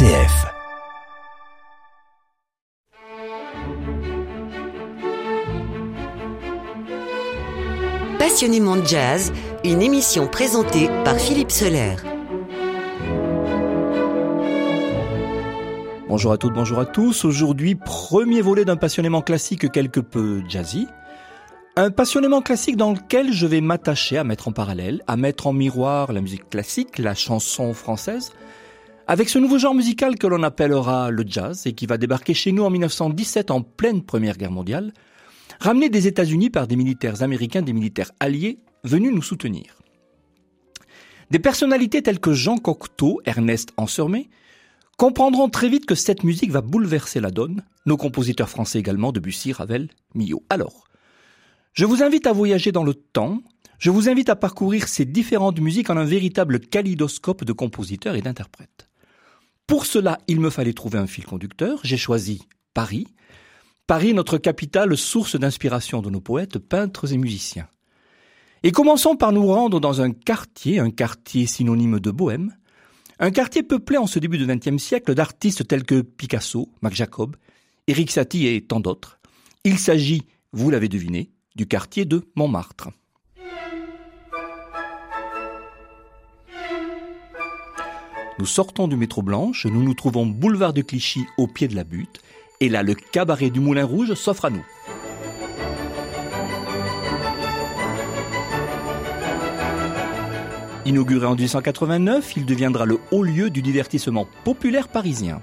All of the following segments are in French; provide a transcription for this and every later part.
RCF. Passionnément Jazz, une émission présentée par Philippe Soler. Bonjour à toutes, bonjour à tous. Aujourd'hui, premier volet d'un passionnément classique quelque peu jazzy. Un passionnément classique dans lequel je vais m'attacher à mettre en parallèle, à mettre en miroir la musique classique, la chanson française, avec ce nouveau genre musical que l'on appellera le jazz et qui va débarquer chez nous en 1917 en pleine Première Guerre mondiale, ramené des États-Unis par des militaires américains, des militaires alliés venus nous soutenir. Des personnalités telles que Jean Cocteau, Ernest Ansermet, comprendront très vite que cette musique va bouleverser la donne, nos compositeurs français également, Debussy, Ravel, Milhaud. Alors, je vous invite à voyager dans le temps, je vous invite à parcourir ces différentes musiques en un véritable kaléidoscope de compositeurs et d'interprètes. Pour cela, il me fallait trouver un fil conducteur, j'ai choisi Paris. Paris, notre capitale, source d'inspiration de nos poètes, peintres et musiciens. Et commençons par nous rendre dans un quartier synonyme de bohème, un quartier peuplé en ce début du XXe siècle d'artistes tels que Picasso, Max Jacob, Éric Satie et tant d'autres. Il s'agit, vous l'avez deviné, du quartier de Montmartre. Nous sortons du métro Blanche, nous nous trouvons boulevard de Clichy au pied de la butte, et là le cabaret du Moulin Rouge s'offre à nous. Inauguré en 1889, il deviendra le haut lieu du divertissement populaire parisien.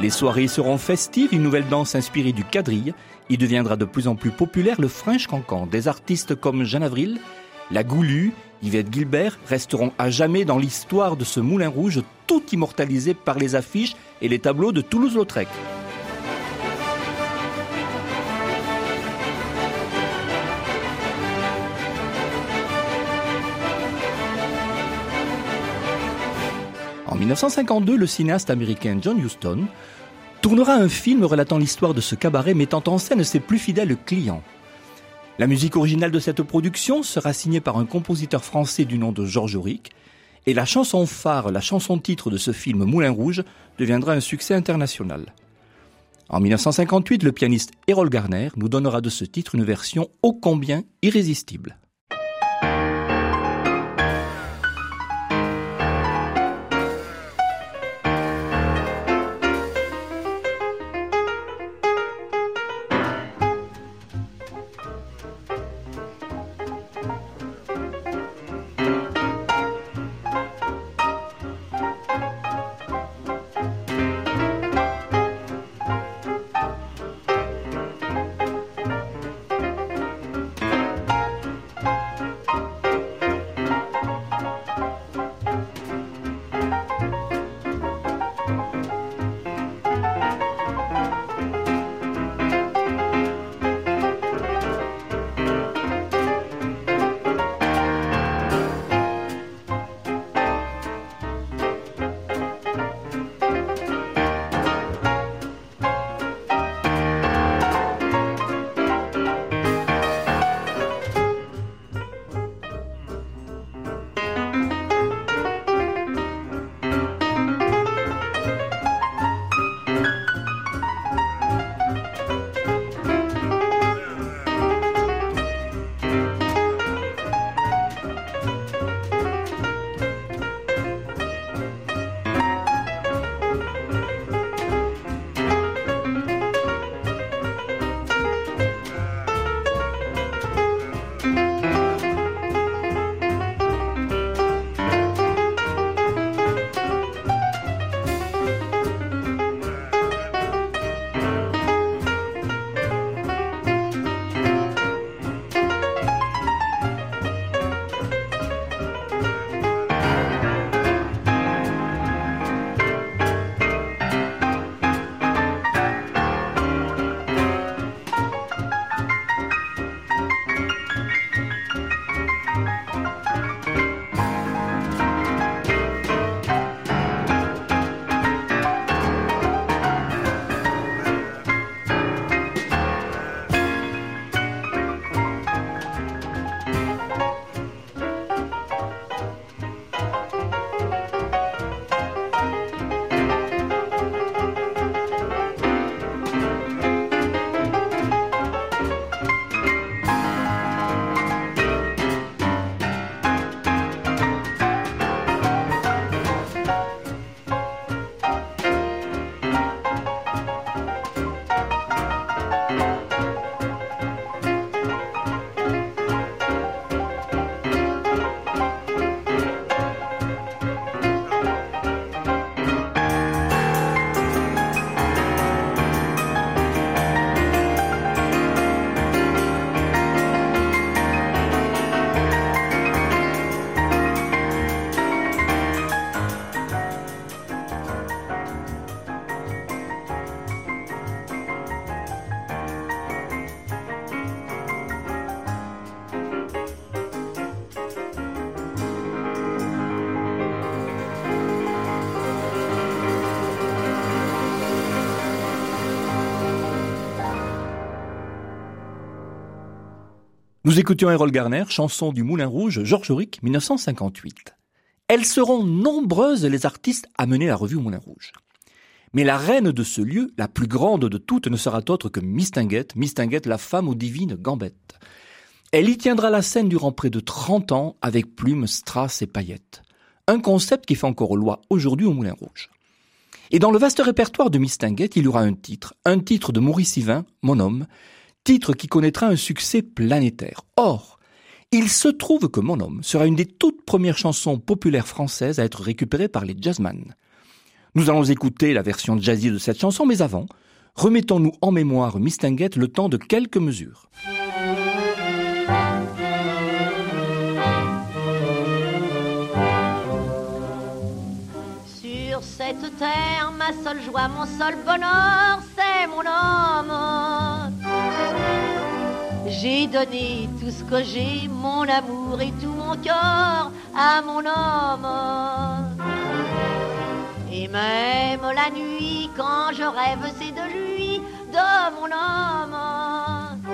Les soirées seront festives, une nouvelle danse inspirée du quadrille. Il deviendra de plus en plus populaire le Fringe Cancan. Des artistes comme Jeanne Avril, la Goulue, Yvette Gilbert resteront à jamais dans l'histoire de ce Moulin Rouge, tout immortalisé par les affiches et les tableaux de Toulouse-Lautrec. En 1952, le cinéaste américain John Huston tournera un film relatant l'histoire de ce cabaret mettant en scène ses plus fidèles clients. La musique originale de cette production sera signée par un compositeur français du nom de Georges Auric et la chanson phare, la chanson-titre de ce film Moulin Rouge deviendra un succès international. En 1958, le pianiste Erroll Garner nous donnera de ce titre une version ô combien irrésistible. Nous écoutions Erroll Garner, chanson du Moulin Rouge, Georges Auric, 1958. Elles seront nombreuses les artistes à mener la revue Moulin Rouge. Mais la reine de ce lieu, la plus grande de toutes, ne sera autre que Mistinguett, Mistinguett, la femme aux divines gambettes. Elle y tiendra la scène durant près de 30 ans avec plumes, strass et paillettes. Un concept qui fait encore loi aujourd'hui au Moulin Rouge. Et dans le vaste répertoire de Mistinguett, il y aura un titre de Maurice Yvain, Mon homme, titre qui connaîtra un succès planétaire. Or, il se trouve que Mon homme sera une des toutes premières chansons populaires françaises à être récupérée par les jazzmen. Nous allons écouter la version jazzy de cette chanson, mais avant, remettons-nous en mémoire Mistinguett le temps de quelques mesures. Sur cette terre, ma seule joie, mon seul bonheur, c'est mon homme. J'ai donné tout ce que j'ai, mon amour et tout mon cœur à mon homme. Et même la nuit, quand je rêve, c'est de lui, de mon homme.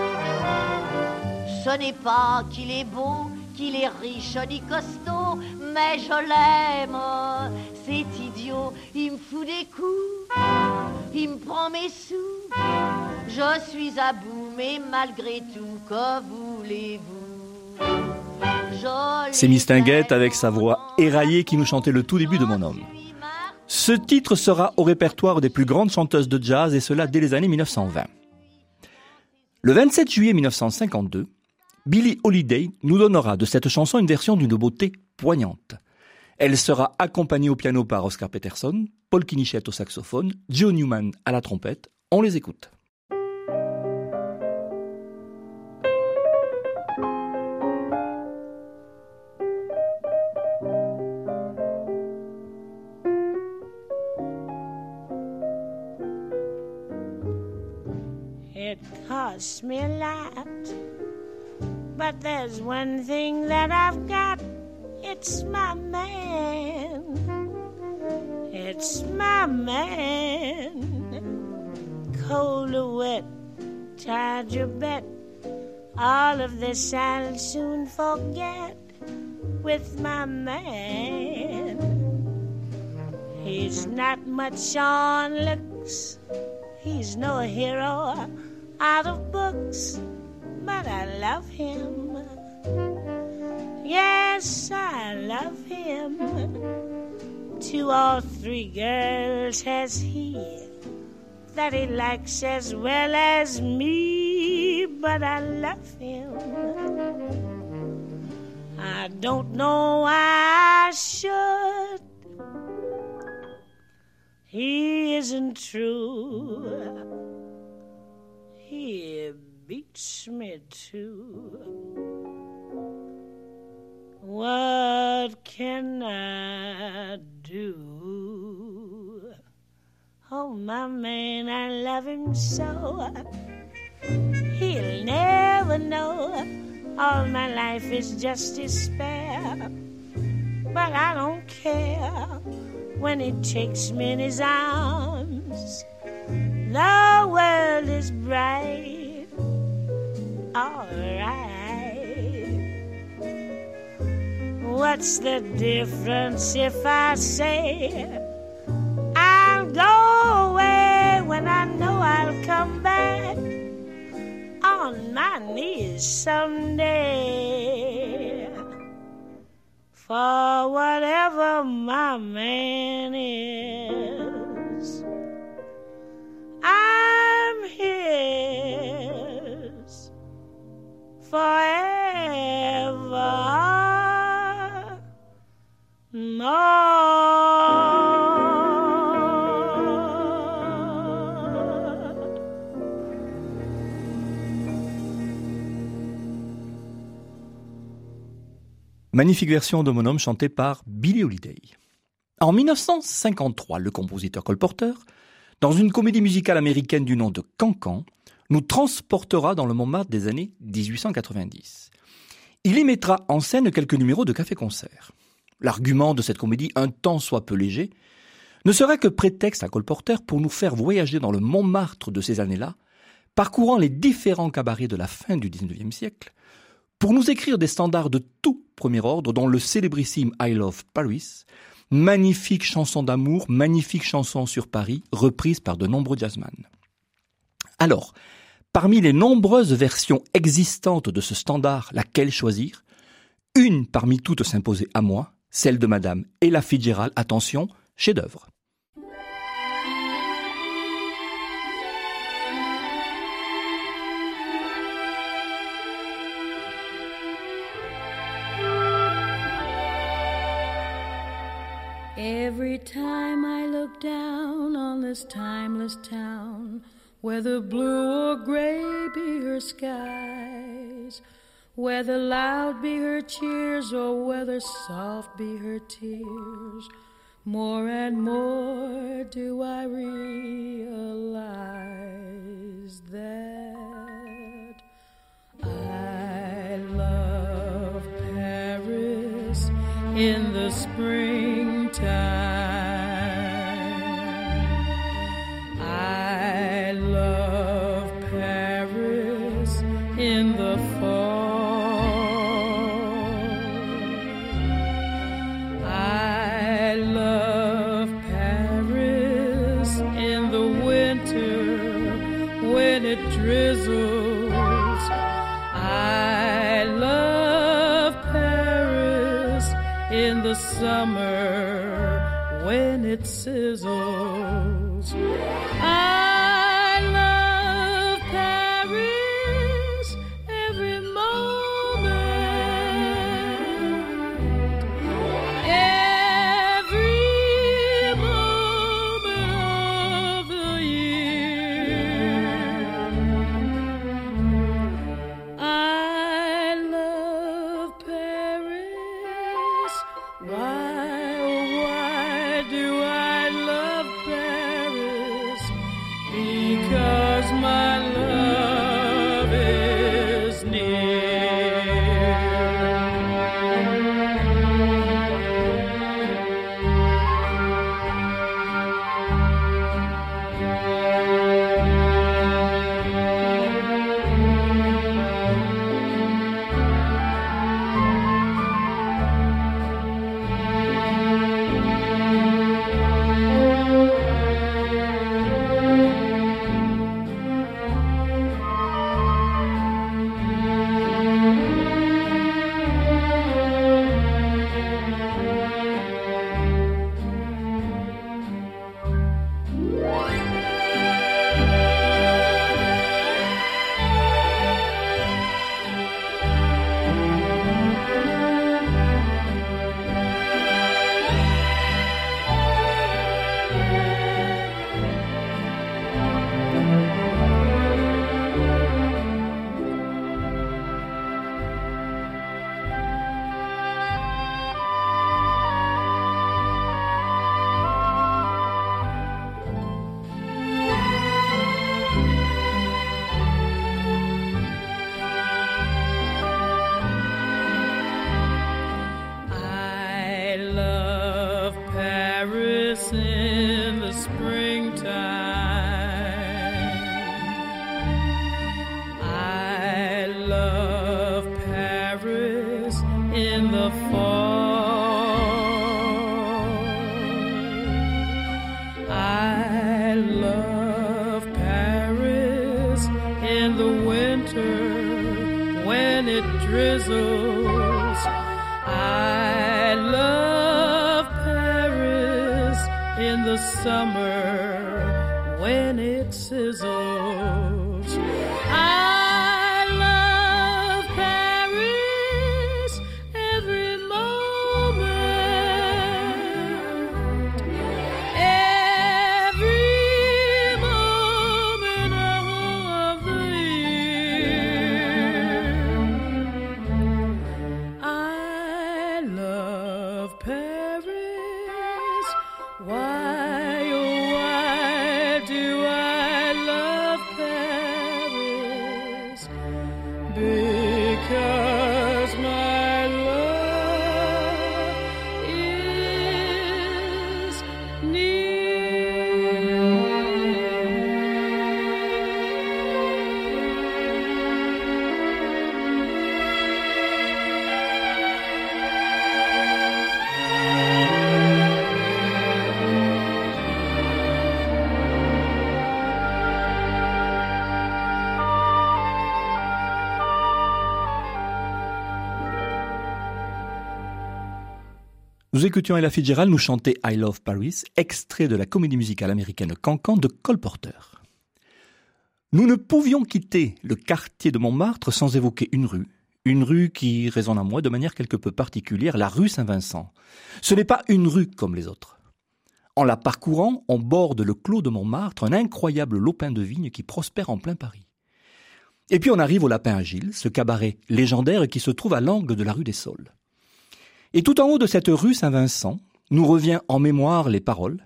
Ce n'est pas qu'il est beau, qu'il est riche ni costaud, mais je l'aime. C'est idiot, il me fout des coups, il me prend mes sous. Je suis à bout, mais malgré tout, que voulez-vous? C'est Mistinguett avec sa voix éraillée qui nous chantait le tout début de Mon homme. Ce titre sera au répertoire des plus grandes chanteuses de jazz, et cela dès les années 1920. Le 27 juillet 1952, Billie Holiday nous donnera de cette chanson une version d'une beauté poignante. Elle sera accompagnée au piano par Oscar Peterson, Paul Kinichette au saxophone, Joe Newman à la trompette. On les écoute. It costs me a lot, but there's one thing that I've got. It's my man. It's my man. Cold or wet, charge your bet. All of this I'll soon forget with my man. He's not much on looks. He's no hero out of books, but I love him. Yes, I love him. 2 or 3 girls has he that he likes as well as me, but I love him. I don't know why I should. He isn't true. He beats me too. What can I do? Oh, my man, I love him so. He'll never know. All my life is just despair. But I don't care when he takes me in his arms. The world is bright, all right. What's the difference if I say I'll go away when I know I'll come back on my knees someday for whatever my man is? I'm his forever more. Magnifique version de Mon homme chantée par Billie Holiday. En 1953, le compositeur Cole Porter, dans une comédie musicale américaine du nom de Cancan, nous transportera dans le Montmartre des années 1890. Il y mettra en scène quelques numéros de café-concert. L'argument de cette comédie, un tant soit peu léger, ne sera que prétexte à Cole Porter pour nous faire voyager dans le Montmartre de ces années-là, parcourant les différents cabarets de la fin du XIXe siècle, pour nous écrire des standards de tout premier ordre, dont le célébrissime I Love Paris, magnifique chanson d'amour, magnifique chanson sur Paris, reprise par de nombreux jazzmen. Alors, parmi les nombreuses versions existantes de ce standard, laquelle choisir? Une parmi toutes s'imposait à moi, celle de Madame Ella Fitzgerald, attention, chef-d'œuvre. Every time I look down on this timeless town, whether blue or gray be her skies, whether loud be her cheers or whether soft be her tears, more and more do I realize that I love Paris in the spring. I love Paris in the fall. I love Paris in the winter when it drizzles. I love Paris in the summer when it sizzles. I love Paris every moment, every moment of the year. I love Paris. Why do I love Paris? Because my love is sizzles. I love Paris in the summer when it sizzles. I love Paris every moment, every moment of the year. I love Paris. Why, oh, why do I love Paris? Because my love is near. Nous écoutions Ella Fitzgerald nous chanter I Love Paris, extrait de la comédie musicale américaine Cancan de Cole Porter. Nous ne pouvions quitter le quartier de Montmartre sans évoquer une rue qui résonne à moi de manière quelque peu particulière, la rue Saint-Vincent. Ce n'est pas une rue comme les autres. En la parcourant, on borde le clos de Montmartre, un incroyable lopin de vigne qui prospère en plein Paris. Et puis on arrive au Lapin Agile, ce cabaret légendaire qui se trouve à l'angle de la rue des Saules. Et tout en haut de cette rue Saint-Vincent, nous revient en mémoire les paroles,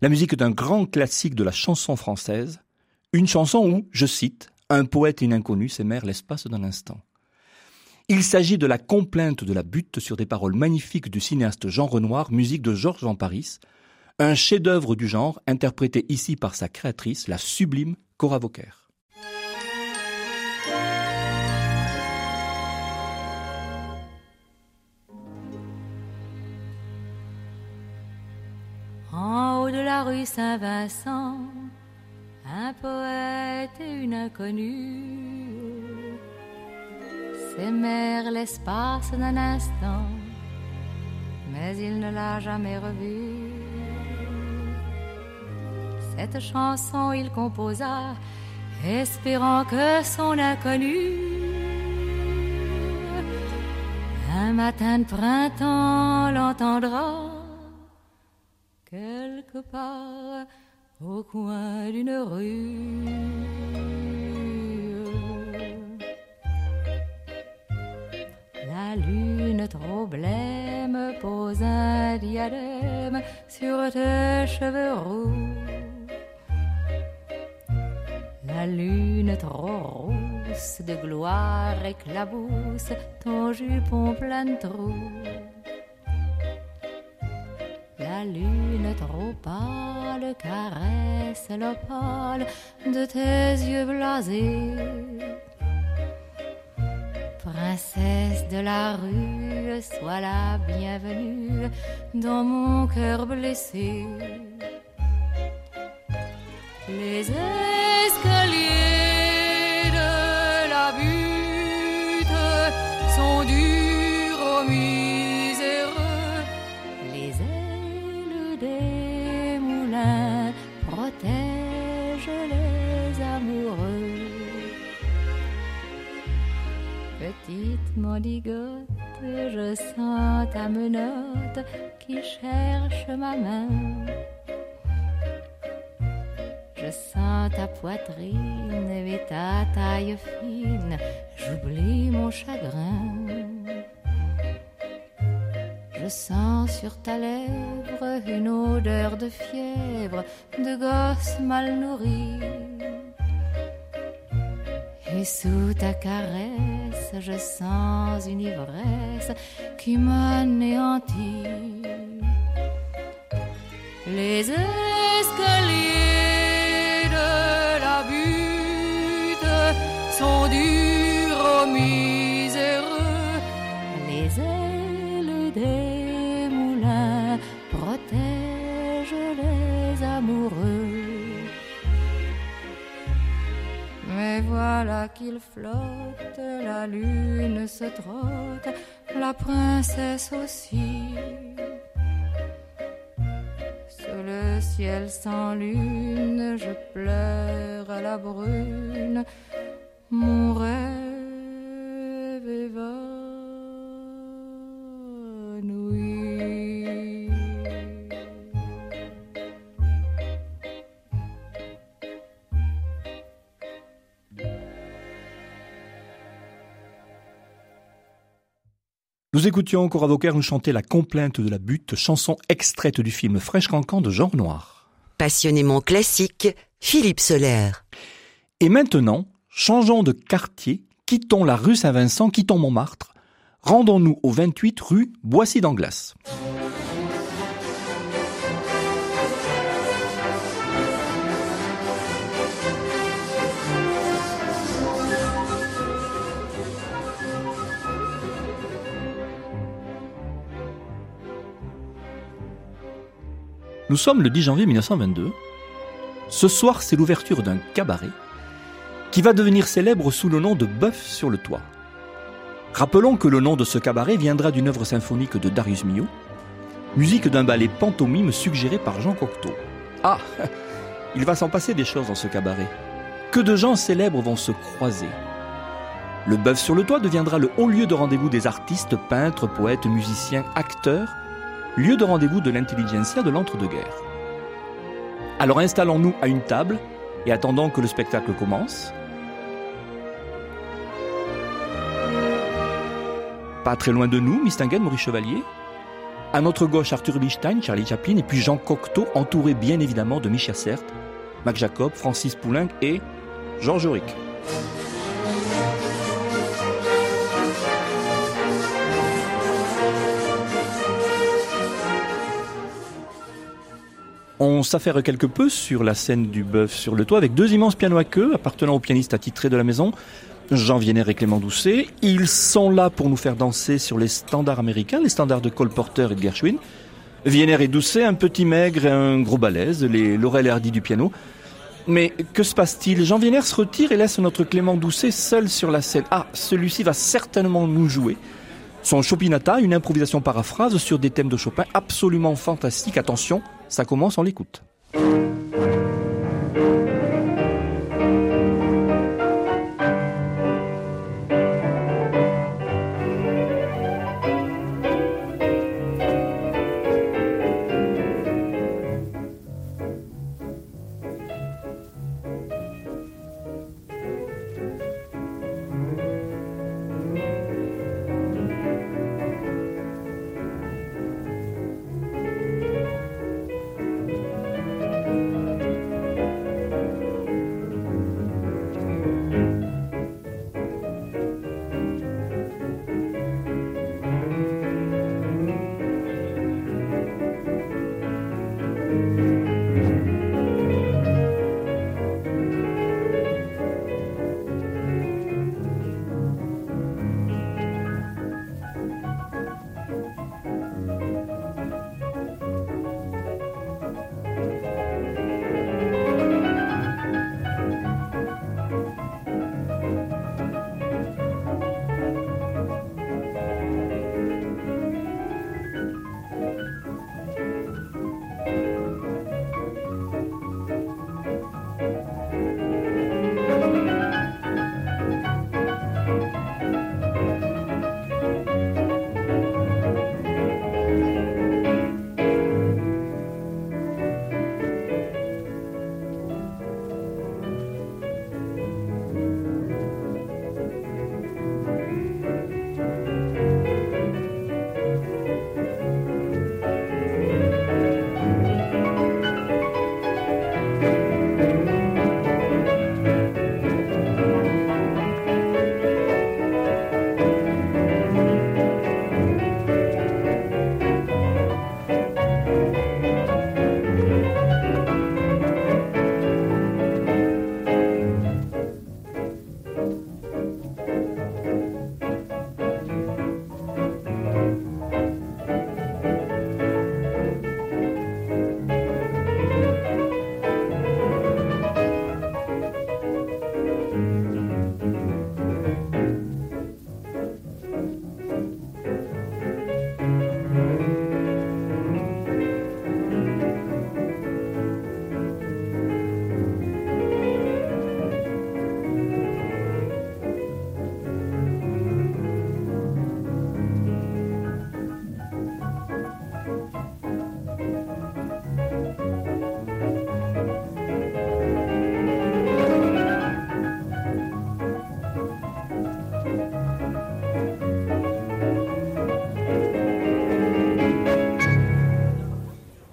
la musique d'un grand classique de la chanson française, une chanson où, je cite, un poète et une inconnue s'aimèrent l'espace d'un instant. Il s'agit de la complainte de la butte sur des paroles magnifiques du cinéaste Jean Renoir, musique de Georges en Paris, un chef-d'œuvre du genre interprété ici par sa créatrice, la sublime Cora Vaucaire. En haut de la rue Saint-Vincent, un poète et une inconnue s'aimèrent l'espace d'un instant, mais il ne l'a jamais revue. Cette chanson il composa, espérant que son inconnu, un matin de printemps, l'entendra quelque part au coin d'une rue. La lune trop blême pose un diadème sur tes cheveux roux. La lune trop rousse de gloire éclabousse ton jupon plein de trous. La lune trop pâle caresse l'opale de tes yeux blasés. Princesse de la rue, sois la bienvenue dans mon cœur blessé. Les escaliers de la butte sont durs au milieu. Protège les amoureux. Petite mendigote, je sens ta menotte qui cherche ma main. Je sens ta poitrine et ta taille fine, j'oublie mon chagrin. Je sens sur ta lèvre une odeur de fièvre, de gosse mal nourrie. Et sous ta caresse, je sens une ivresse qui m'anéantit. Les escaliers de la butte sont durs aux miséreux. Les ailes des protège les amoureux. Mais voilà qu'il flotte, la lune se trotte, la princesse aussi. Sous le ciel sans lune, je pleure à la brune, mon rêve évanoui. Nous écoutions Cora Vaucaire nous chanter La Complainte de la Butte, chanson extraite du film Fraîche Cancan de Jean Renoir. Passionnément classique, Philippe Soler. Et maintenant, changeons de quartier, quittons la rue Saint-Vincent, quittons Montmartre, rendons-nous au 28 rue Boissy-d'Anglas. Nous sommes le 10 janvier 1922. Ce soir, c'est l'ouverture d'un cabaret qui va devenir célèbre sous le nom de Bœuf sur le toit. Rappelons que le nom de ce cabaret viendra d'une œuvre symphonique de Darius Milhaud, musique d'un ballet pantomime suggéré par Jean Cocteau. Ah, il va s'en passer des choses dans ce cabaret. Que de gens célèbres vont se croiser. Le Bœuf sur le toit deviendra le haut lieu de rendez-vous des artistes, peintres, poètes, musiciens, acteurs, lieu de rendez-vous de l'intelligentsia de l'entre-deux-guerres. Alors installons-nous à une table et attendons que le spectacle commence. Pas très loin de nous, Mistinguett, Maurice Chevalier. À notre gauche, Arthur Rubinstein, Charlie Chaplin et puis Jean Cocteau, entouré bien évidemment de Micha Sert, Max Jacob, Francis Poulenc et Georges Auric. On s'affaire quelque peu sur la scène du Bœuf sur le toit avec deux immenses pianos à queue appartenant aux pianistes attitrés de la maison, Jean Wiéner et Clément Doucet. Ils sont là pour nous faire danser sur les standards américains, les standards de Cole Porter et de Gershwin. Wiéner et Doucet, un petit maigre et un gros balèze, les Laurel et Hardy du piano. Mais que se passe-t-il ? Jean Wiéner se retire et laisse notre Clément Doucet seul sur la scène. Ah, celui-ci va certainement nous jouer son Chopinata, une improvisation paraphrase sur des thèmes de Chopin absolument fantastiques. Attention, ça commence, on l'écoute.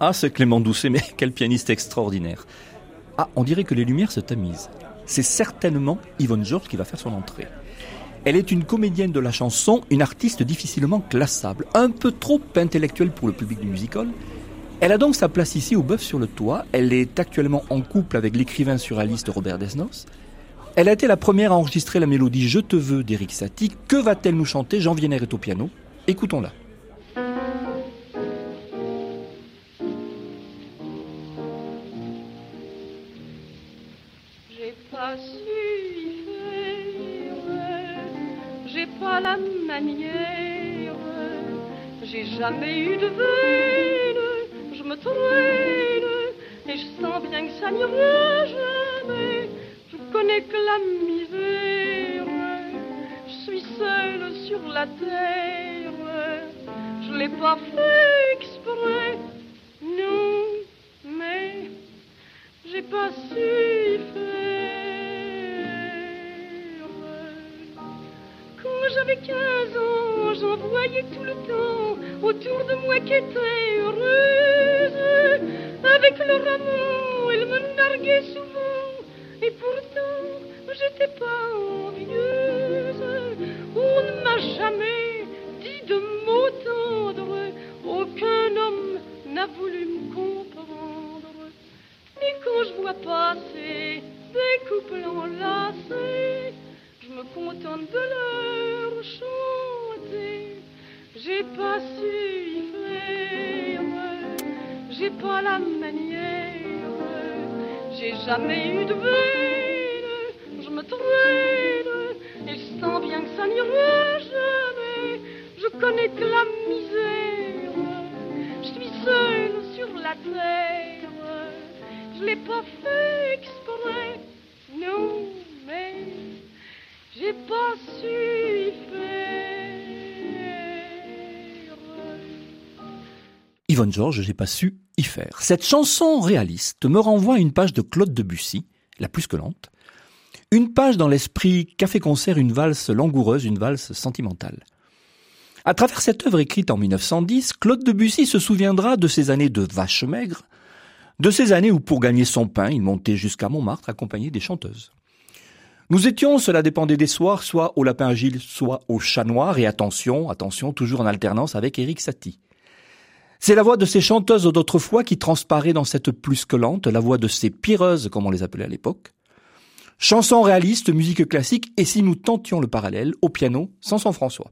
Ah, ce Clément Doucet, mais quel pianiste extraordinaire. Ah, on dirait que les lumières se tamisent. C'est certainement Yvonne Georges qui va faire son entrée. Elle est une comédienne de la chanson, une artiste difficilement classable, un peu trop intellectuelle pour le public du music-hall. Elle a donc sa place ici au Bœuf sur le toit. Elle est actuellement en couple avec l'écrivain surréaliste Robert Desnos. Elle a été la première à enregistrer la mélodie « Je te veux » d'Éric Satie. Que va-t-elle nous chanter ? Jean Wiéner est au piano. Écoutons-la. J'ai jamais eu de vue. gagnerai jamais. Je connais que la misère, je suis seule sur la terre. Je l'ai pas fait exprès, non, mais j'ai pas su y faire. Quand j'avais 15 ans, j'en voyais tout le temps autour de moi qui était heureuse. Avec leur amour, ils me narguaient souvent, et pourtant, j'étais pas envieuse. On ne m'a jamais dit de mots tendres, aucun homme n'a voulu me comprendre. Et quand je vois passer des couples enlacés, je me contente de leur chanter. J'ai pas su y faire, j'ai pas la manière, j'ai jamais eu de veine, je me traîne, et je sens bien que ça n'ira jamais. Je connais que la misère, je suis seule sur la terre, je l'ai pas fait exprès, non, mais j'ai pas su y faire. Yvonne Georges, j'ai pas su y faire. Cette chanson réaliste me renvoie à une page de Claude Debussy, la plus que lente. Une page dans l'esprit café-concert, une valse langoureuse, une valse sentimentale. À travers cette œuvre écrite en 1910, Claude Debussy se souviendra de ces années de vache maigre, de ces années où pour gagner son pain, il montait jusqu'à Montmartre accompagné des chanteuses. Nous étions, cela dépendait des soirs, soit au Lapin Agile, soit au Chat Noir, et attention, attention, toujours en alternance avec Éric Satie. C'est la voix de ces chanteuses d'autrefois qui transparaît dans cette plus que lente, la voix de ces pireuses, comme on les appelait à l'époque. Chansons réalistes, musique classique, et si nous tentions le parallèle, au piano, Samson François.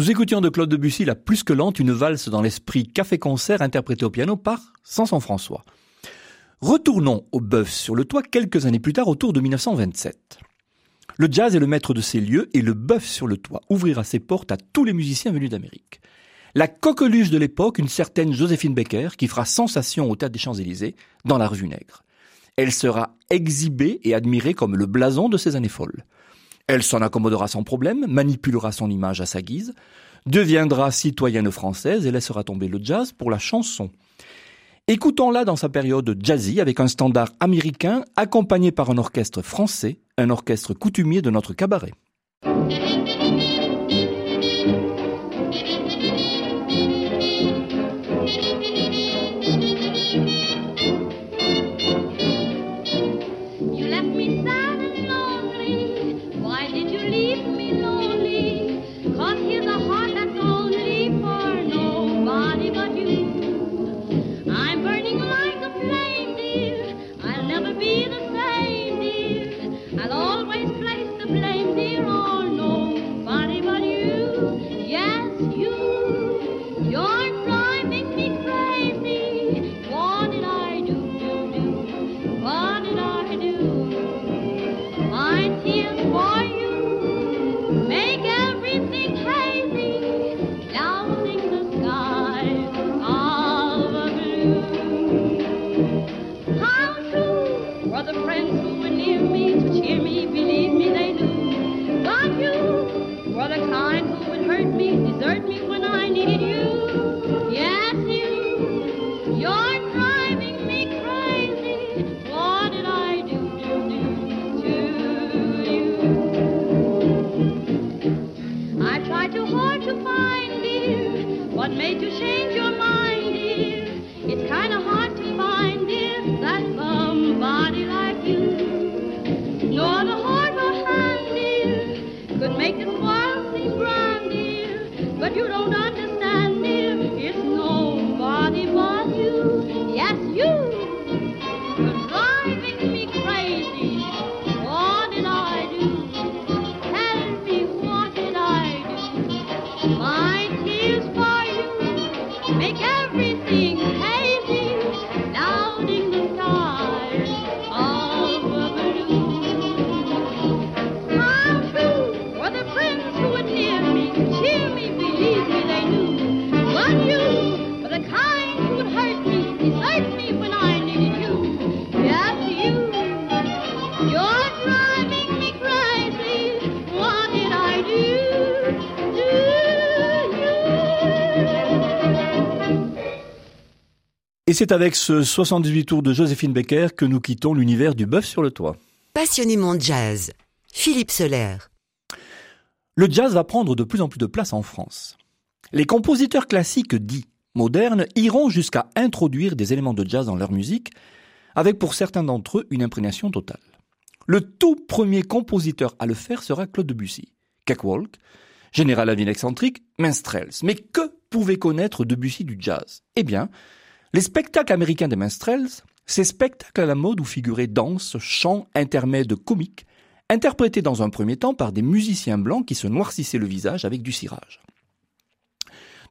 Nous écoutions de Claude Debussy la plus que lente, une valse dans l'esprit café-concert interprétée au piano par Samson François. Retournons au Bœuf sur le toit quelques années plus tard, autour de 1927. Le jazz est le maître de ces lieux et le Bœuf sur le toit ouvrira ses portes à tous les musiciens venus d'Amérique. La coqueluche de l'époque, une certaine Joséphine Baker, qui fera sensation au Théâtre des Champs-Élysées, dans la Revue Nègre. Elle sera exhibée et admirée comme le blason de ces années folles. Elle s'en accommodera sans problème, manipulera son image à sa guise, deviendra citoyenne française et laissera tomber le jazz pour la chanson. Écoutons-la dans sa période jazzy avec un standard américain accompagné par un orchestre français, un orchestre coutumier de notre cabaret. Et c'est avec ce 78 tours de Joséphine Baker que nous quittons l'univers du Bœuf sur le toit. Passionnément jazz, Philippe Soler. Le jazz va prendre de plus en plus de place en France. Les compositeurs classiques dits modernes iront jusqu'à introduire des éléments de jazz dans leur musique, avec pour certains d'entre eux une imprégnation totale. Le tout premier compositeur à le faire sera Claude Debussy. Cakewalk, Général à Ville excentrique, Minstrels. Mais que pouvait connaître Debussy du jazz ? Eh bien, les spectacles américains des Minstrels, ces spectacles à la mode où figuraient danse, chant, intermède comique, interprétés dans un premier temps par des musiciens blancs qui se noircissaient le visage avec du cirage.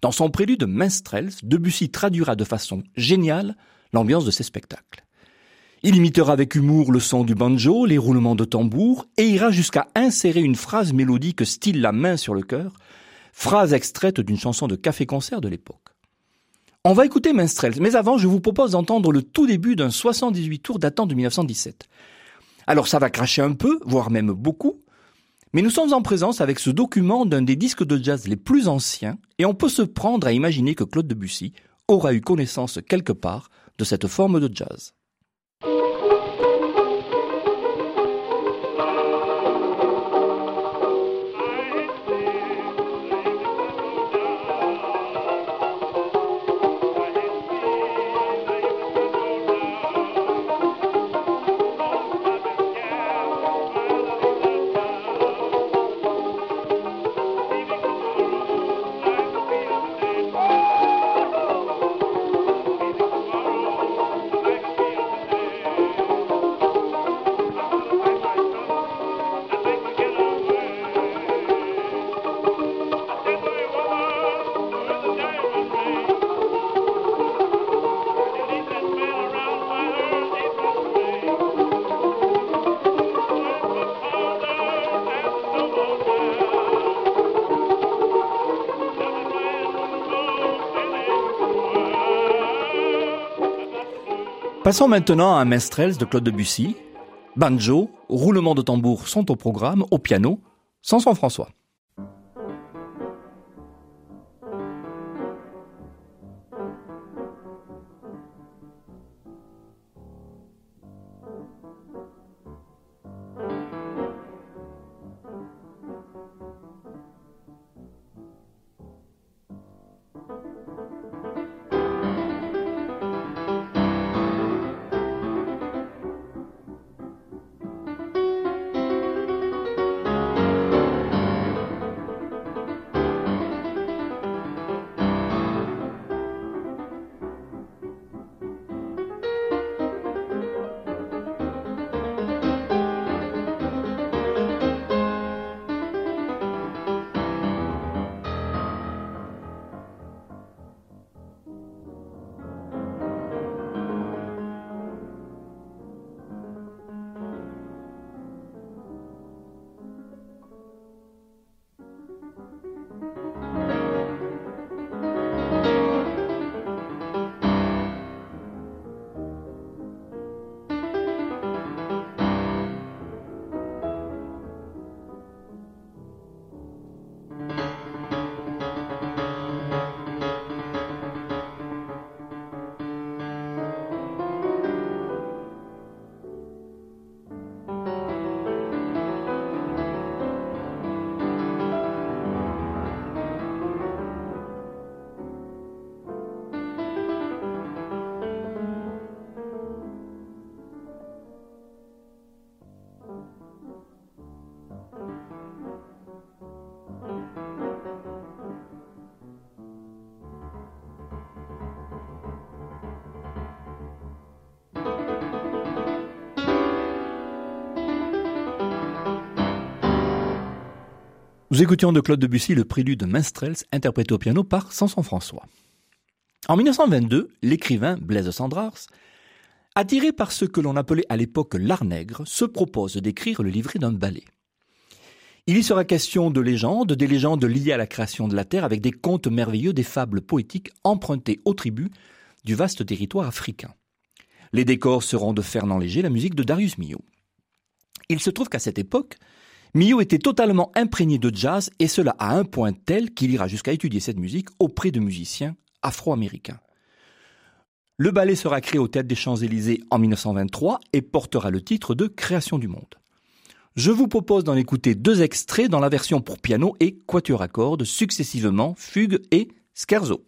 Dans son prélude Minstrels, Debussy traduira de façon géniale l'ambiance de ces spectacles. Il imitera avec humour le son du banjo, les roulements de tambour, et ira jusqu'à insérer une phrase mélodique style La main sur le cœur, phrase extraite d'une chanson de café-concert de l'époque. On va écouter Minstrels, mais avant, je vous propose d'entendre le tout début d'un 78 tours datant de 1917. Alors ça va cracher un peu, voire même beaucoup, mais nous sommes en présence avec ce document d'un des disques de jazz les plus anciens, et on peut se prendre à imaginer que Claude Debussy aura eu connaissance quelque part de cette forme de jazz. Passons maintenant à un Mestrels de Claude Debussy. Banjo, roulement de tambour sont au programme, au piano, sans son François. Nous écoutions de Claude Debussy le prélude de Mestrels interprété au piano par Samson François. En 1922, l'écrivain Blaise Cendrars, attiré par ce que l'on appelait à l'époque l'art nègre, se propose d'écrire le livret d'un ballet. Il y sera question de légendes, des légendes liées à la création de la terre avec des contes merveilleux, des fables poétiques empruntées aux tribus du vaste territoire africain. Les décors seront de Fernand Léger, la musique de Darius Milhaud. Il se trouve qu'à cette époque, Milhaud était totalement imprégné de jazz, et cela à un point tel qu'il ira jusqu'à étudier cette musique auprès de musiciens afro-américains. Le ballet sera créé au Théâtre des Champs-Élysées en 1923 et portera le titre de Création du monde. Je vous propose d'en écouter deux extraits dans la version pour piano et quatuor à cordes, successivement Fugue et Scherzo.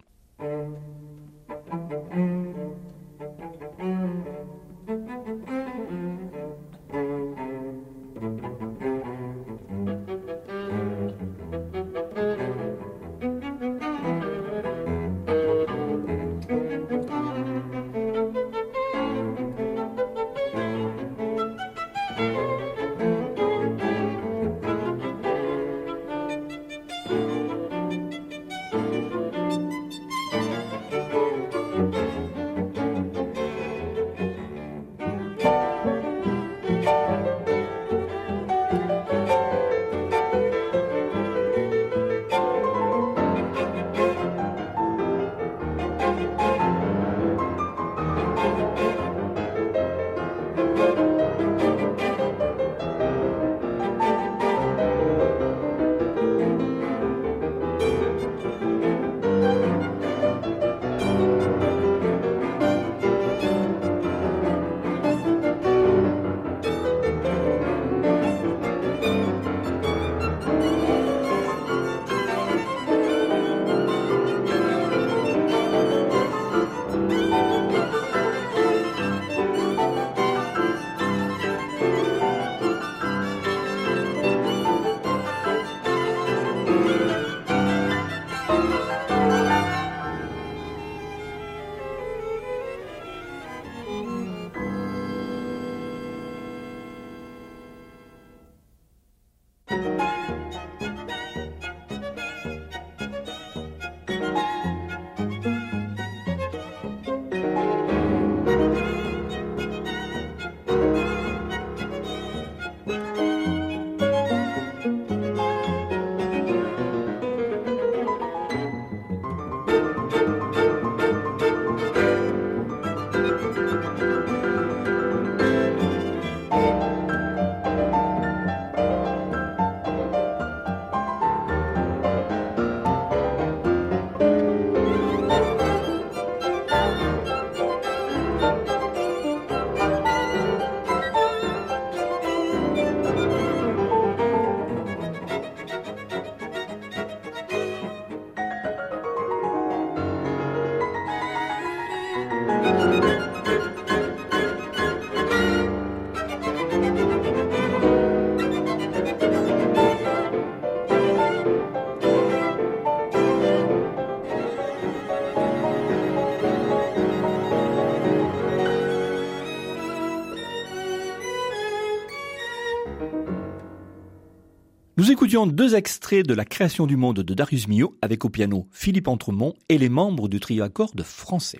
Nous écoutions deux extraits de La Création du monde de Darius Milhaud avec au piano Philippe Antremont et les membres du trio à cordes français.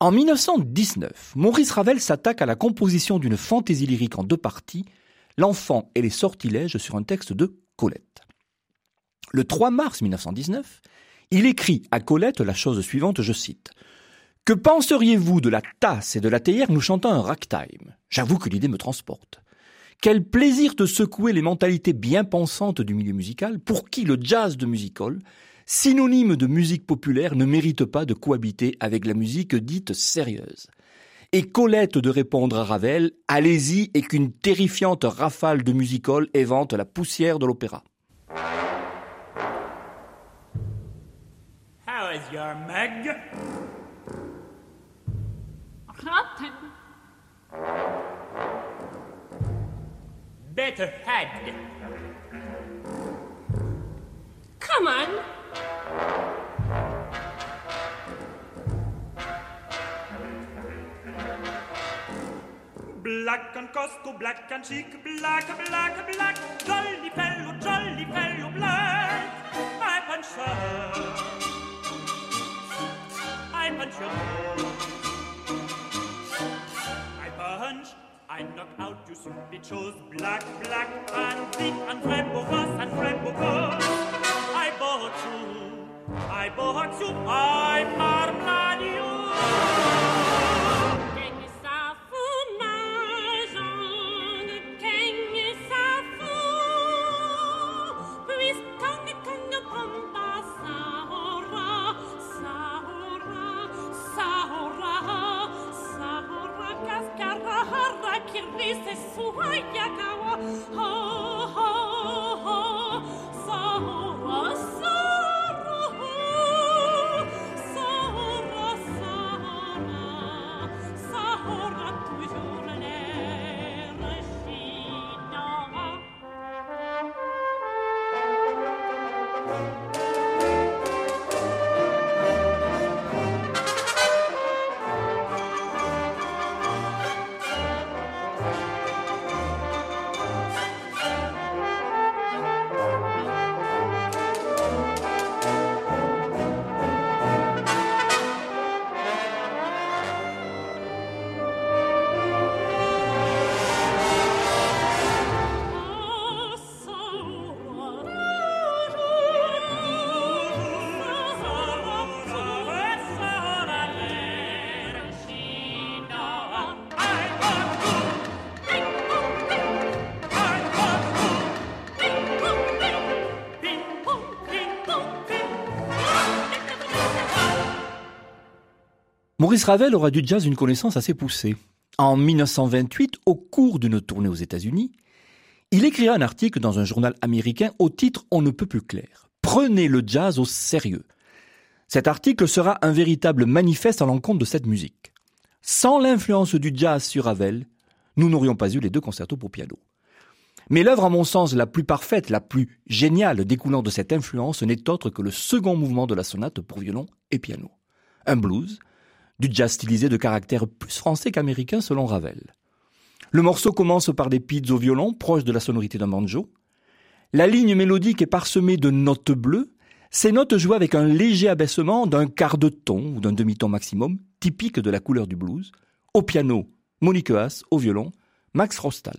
En 1919, Maurice Ravel s'attaque à la composition d'une fantaisie lyrique en deux parties, L'enfant et les sortilèges sur un texte de Colette. Le 3 mars 1919, il écrit à Colette la chose suivante, je cite « Que penseriez-vous de la tasse et de la théière nous chantant un ragtime ? J'avoue que l'idée me transporte. Quel plaisir de secouer les mentalités bien pensantes du milieu musical, pour qui le jazz de music hall, synonyme de musique populaire, ne mérite pas de cohabiter avec la musique dite sérieuse. » Et Colette de répondre à Ravel « Allez-y » et qu'une terrifiante rafale de music hall évente la poussière de l'opéra. How is your Meg? Rotten. Better had. Come on. Black and Costco, black and chic, black, black, black. Jolly fellow, black. I'm on show. I'm on show. I knock out you stupid shows, black, black, and deep, and frappo-boss, I bought you, I'm armlad you. Gagne sa fout, ma jambe, gagne sa fout, puisqu'on ne prend pas ça aura, cascara. Kirlise suaya kawa, ho ho ho, sahora sahora, sahora sahora, sahora toujours les rechinas. Maurice Ravel aura du jazz une connaissance assez poussée. En 1928, au cours d'une tournée aux États-Unis, il écrira un article dans un journal américain au titre « On ne peut plus clair ». Prenez le jazz au sérieux. Cet article sera un véritable manifeste à l'encontre de cette musique. Sans l'influence du jazz sur Ravel, nous n'aurions pas eu les deux concertos pour piano. Mais l'œuvre, à mon sens, la plus parfaite, la plus géniale découlant de cette influence n'est autre que le second mouvement de la sonate pour violon et piano. Un blues, du jazz stylisé de caractère plus français qu'américain selon Ravel. Le morceau commence par des pizzicatos au violon, proches de la sonorité d'un banjo. La ligne mélodique est parsemée de notes bleues. Ces notes jouées avec un léger abaissement d'un quart de ton ou d'un demi-ton maximum, typique de la couleur du blues. Au piano, Monique Haas, au violon, Max Rostal.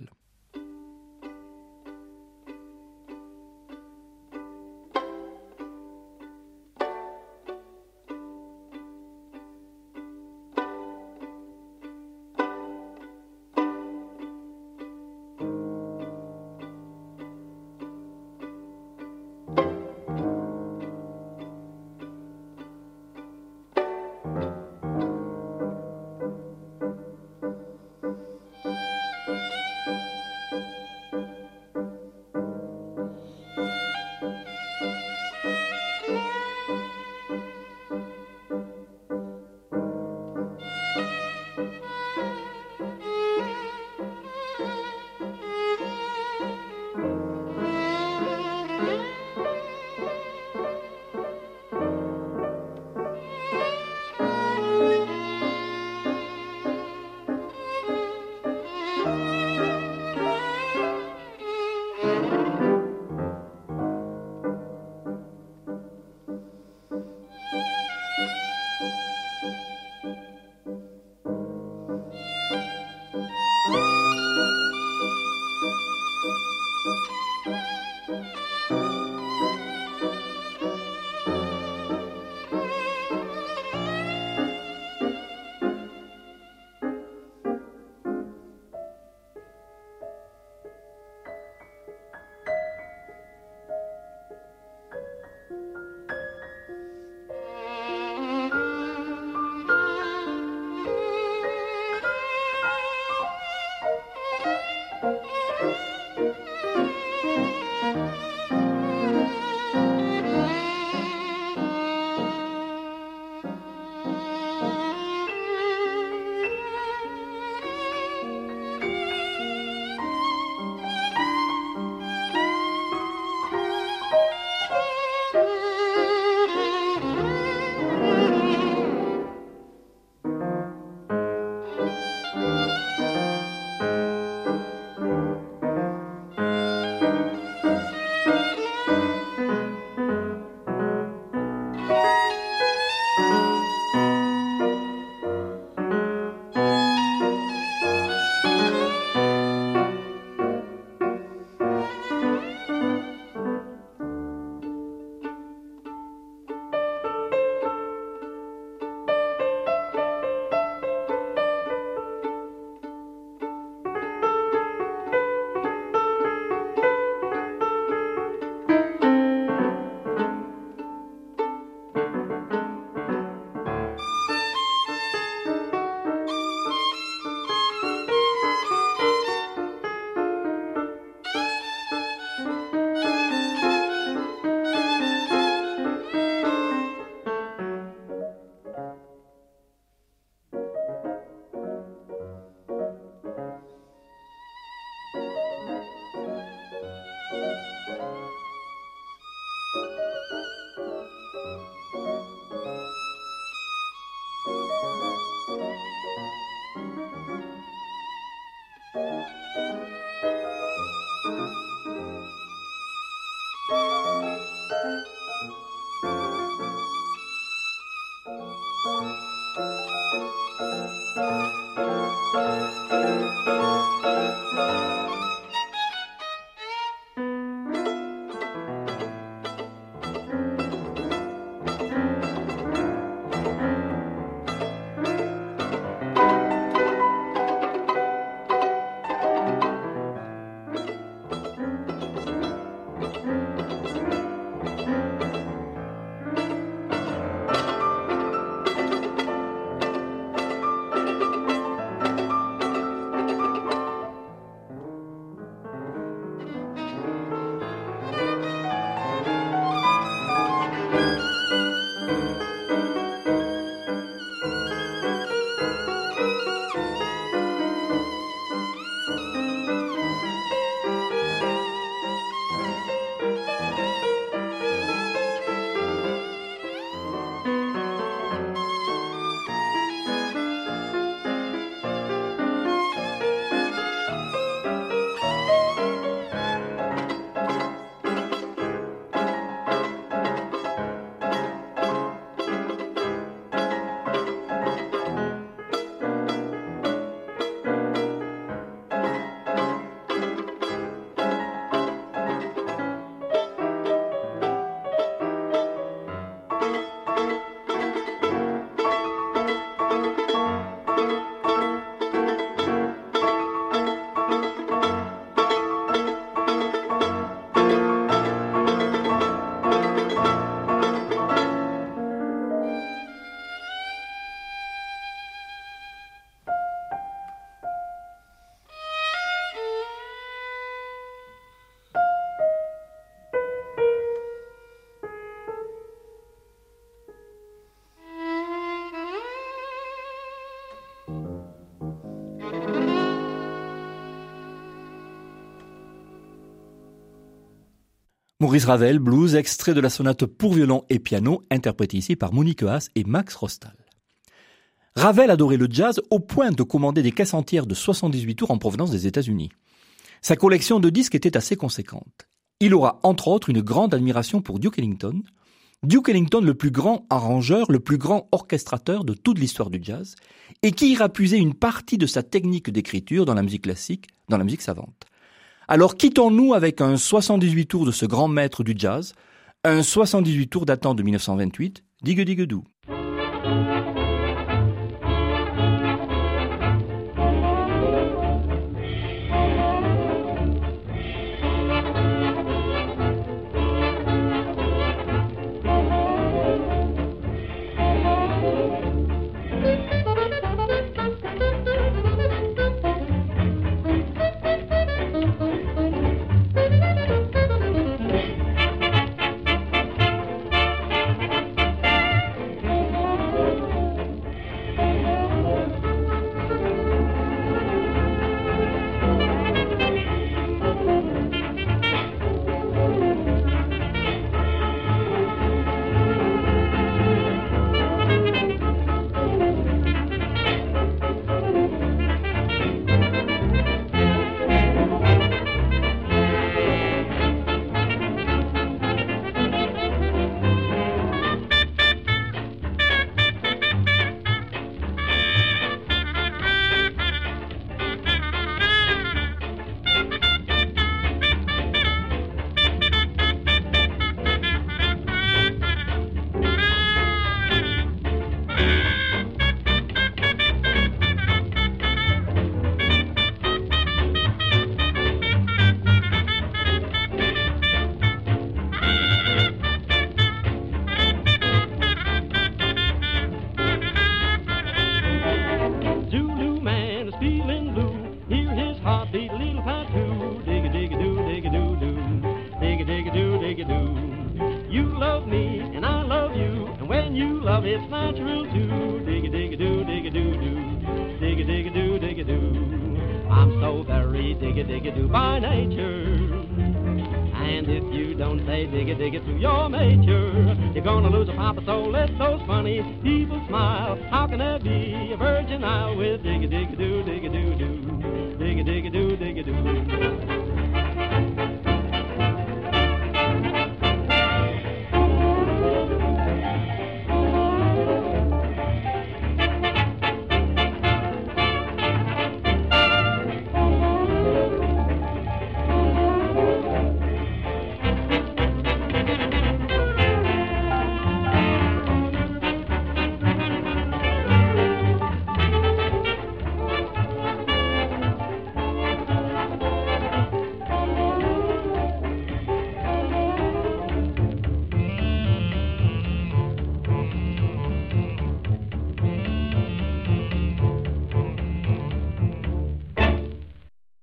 Maurice Ravel, blues, extrait de la sonate pour violon et piano, interprétée ici par Monique Haas et Max Rostal. Ravel adorait le jazz au point de commander des caisses entières de 78 tours en provenance des États-Unis. Sa collection de disques était assez conséquente. Il aura entre autres une grande admiration pour Duke Ellington. Duke Ellington, le plus grand arrangeur, le plus grand orchestrateur de toute l'histoire du jazz, et qui ira puiser une partie de sa technique d'écriture dans la musique classique, dans la musique savante. Alors quittons-nous avec un 78 tours de ce grand maître du jazz, un 78 tours datant de 1928, Digue Digue Dou.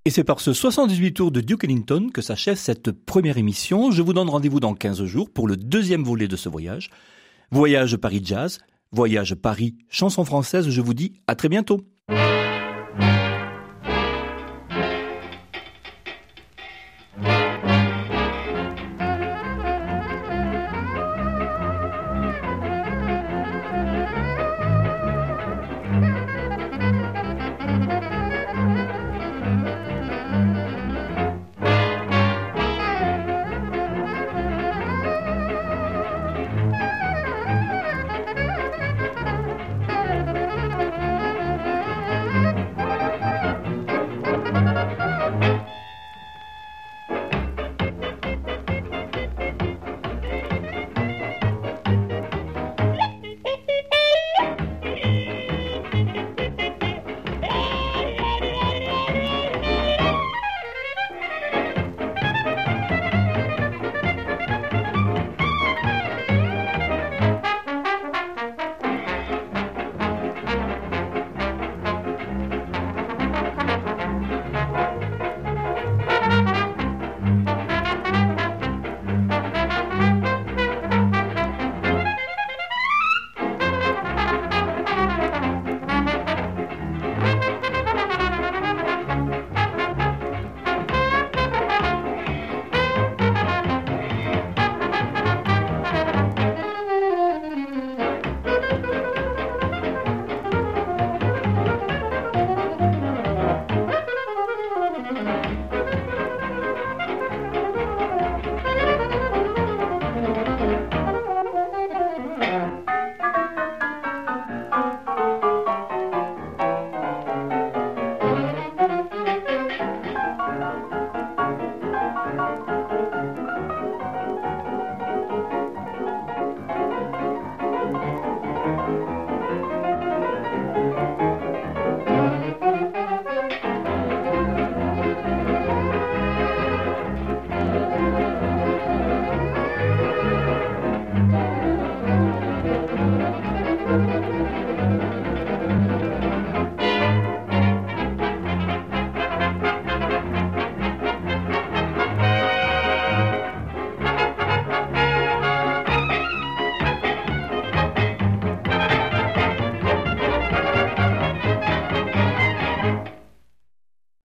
Et c'est par ce 78 tours de Duke Ellington que s'achève cette première émission. Je vous donne rendez-vous dans 15 jours pour le deuxième volet de ce voyage. Voyage Paris Jazz, voyage Paris chanson française. Je vous dis à très bientôt.